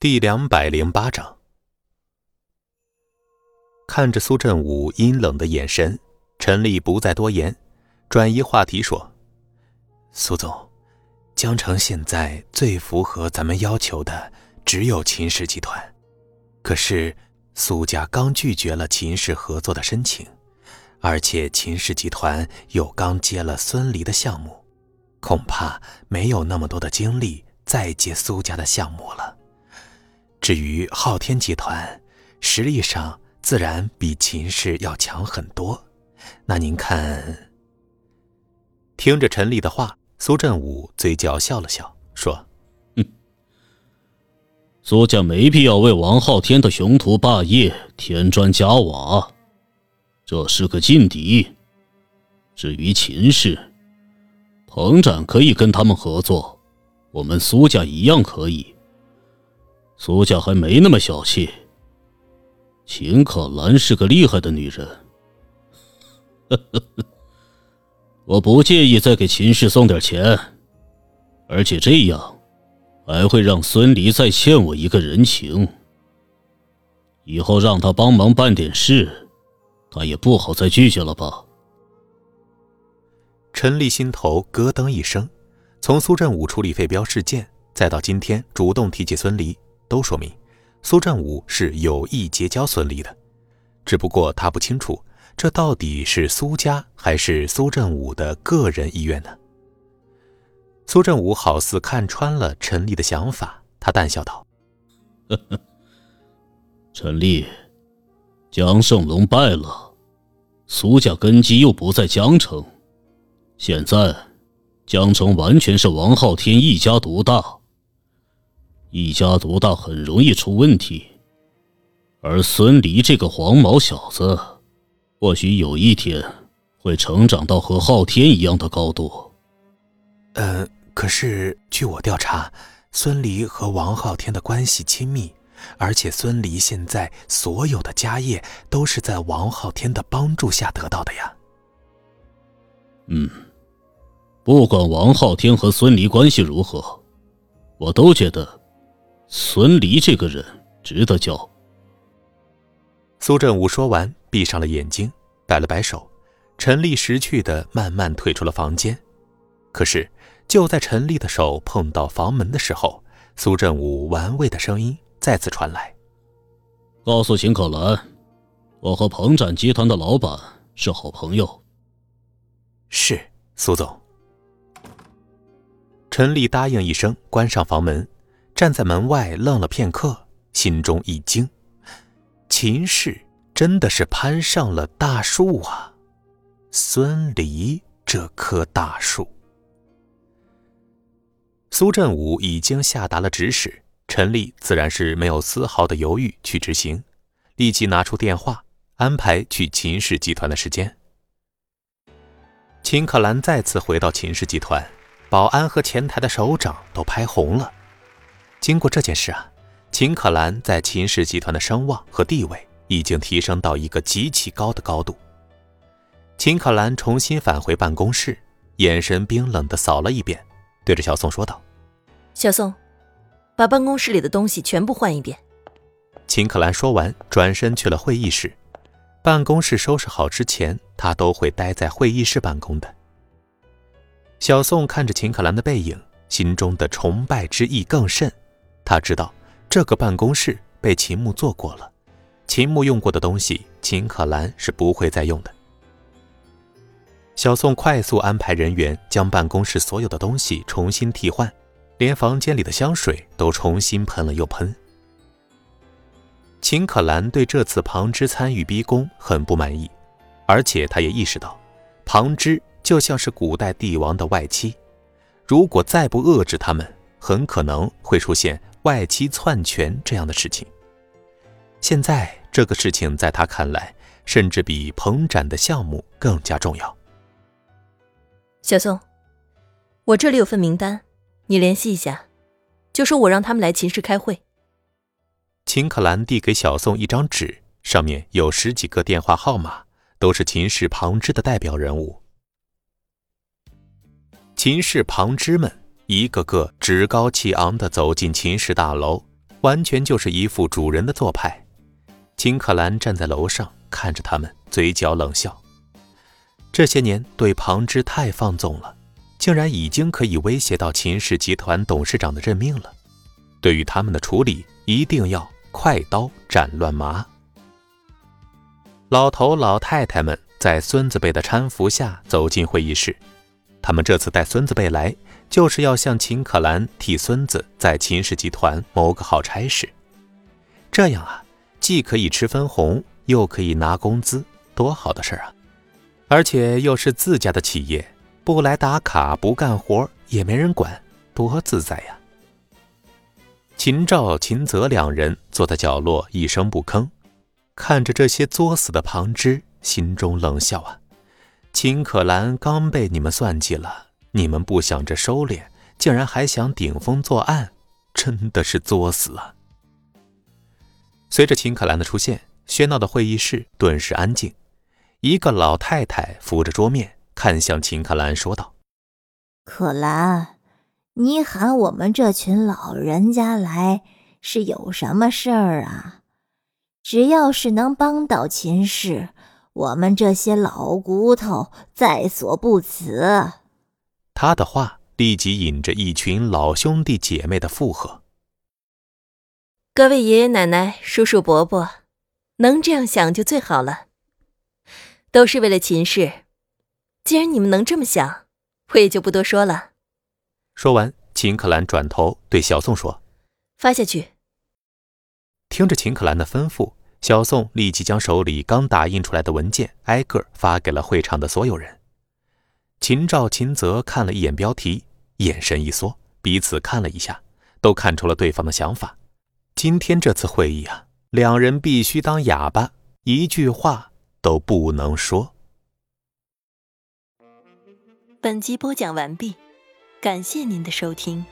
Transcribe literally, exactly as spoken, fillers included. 第两百零八章，看着苏振武阴冷的眼神，陈丽不再多言，转移话题说：“苏总，江城现在最符合咱们要求的只有秦氏集团，可是苏家刚拒绝了秦氏合作的申请，而且秦氏集团又刚接了孙离的项目，恐怕没有那么多的精力再接苏家的项目了。至于昊天集团，实力上自然比秦氏要强很多。那您看？”听着陈丽的话，苏振武嘴角笑了笑，说：“嗯，苏家没必要为王昊天的雄图霸业添砖加瓦，这是个劲敌。至于秦氏，彭展可以跟他们合作，我们苏家一样可以。苏家还没那么小气，秦可兰是个厉害的女人，我不介意再给秦氏送点钱，而且这样还会让孙离再欠我一个人情。以后让他帮忙办点事，他也不好再拒绝了吧。”陈丽心头咯噔一声，从苏振武处理废标事件，再到今天主动提起孙离，都说明苏振武是有意结交孙俪的，只不过他不清楚这到底是苏家还是苏振武的个人意愿呢。苏振武好似看穿了陈俪的想法，他淡笑道：“呵呵，陈俪，江胜龙败了，苏家根基又不在江城，现在江城完全是王昊天一家独大，一家独大很容易出问题，而孙离这个黄毛小子，或许有一天会成长到和昊天一样的高度。”呃，可是据我调查，孙离和王昊天的关系亲密，而且孙离现在所有的家业都是在王昊天的帮助下得到的呀。”“嗯，不管王昊天和孙离关系如何，我都觉得孙离这个人值得交。”苏振武说完闭上了眼睛，摆了摆手。陈丽识趣地慢慢退出了房间。可是就在陈丽的手碰到房门的时候，苏振武玩味的声音再次传来：“告诉秦可兰，我和彭展集团的老板是好朋友。”“是，苏总。”陈丽答应一声，关上房门，站在门外愣了片刻，心中一惊，秦氏真的是攀上了大树啊，孙离这棵大树。苏振武已经下达了指使，陈丽自然是没有丝毫的犹豫去执行，立即拿出电话安排去秦氏集团的时间。秦可兰再次回到秦氏集团，保安和前台的手掌都拍红了。经过这件事啊，秦可兰在秦氏集团的声望和地位已经提升到一个极其高的高度。秦可兰重新返回办公室，眼神冰冷地扫了一遍，对着小宋说道：“小宋，把办公室里的东西全部换一遍。”秦可兰说完，转身去了会议室。办公室收拾好之前，她都会待在会议室办公的。小宋看着秦可兰的背影，心中的崇拜之意更甚。他知道这个办公室被秦牧做过了，秦牧用过的东西秦可兰是不会再用的。小宋快速安排人员将办公室所有的东西重新替换，连房间里的香水都重新喷了又喷。秦可兰对这次庞之参与逼宫很不满意，而且他也意识到庞之就像是古代帝王的外戚，如果再不遏制他们，很可能会出现外戚篡权这样的事情。现在这个事情在他看来，甚至比彭展的项目更加重要。“小宋，我这里有份名单，你联系一下，就说我让他们来秦氏开会。”秦可兰递给小宋一张纸，上面有十几个电话号码，都是秦氏旁支的代表人物。秦氏旁支们一个个趾高气昂地走进秦氏大楼，完全就是一副主人的做派。秦可兰站在楼上看着他们，嘴角冷笑。这些年对庞之太放纵了，竟然已经可以威胁到秦氏集团董事长的任命了。对于他们的处理，一定要快刀斩乱麻。老头老太太们在孙子辈的搀扶下走进会议室，他们这次带孙子辈来，就是要向秦可兰替孙子在秦氏集团谋个好差事。这样啊，既可以吃分红，又可以拿工资，多好的事啊！而且又是自家的企业，不来打卡，不干活，也没人管，多自在呀！秦赵、秦泽两人坐在角落一声不吭，看着这些作死的旁枝，心中冷笑啊。秦可兰刚被你们算计了，你们不想着收敛，竟然还想顶风作案，真的是作死啊！随着秦可兰的出现，喧闹的会议室顿时安静。一个老太太扶着桌面，看向秦可兰说道：可兰，你喊我们这群老人家来是有什么事儿啊？只要是能帮到秦氏，我们这些老骨头在所不辞。他的话立即引着一群老兄弟姐妹的附和。各位爷爷奶奶、叔叔伯伯，能这样想就最好了，都是为了秦氏。既然你们能这么想，我也就不多说了。说完，秦可兰转头对小宋说：发下去。听着秦可兰的吩咐，小宋立即将手里刚打印出来的文件挨个发给了会场的所有人。秦赵、秦泽看了一眼标题，眼神一缩，彼此看了一下，都看出了对方的想法。今天这次会议啊，两人必须当哑巴，一句话都不能说。本集播讲完毕，感谢您的收听。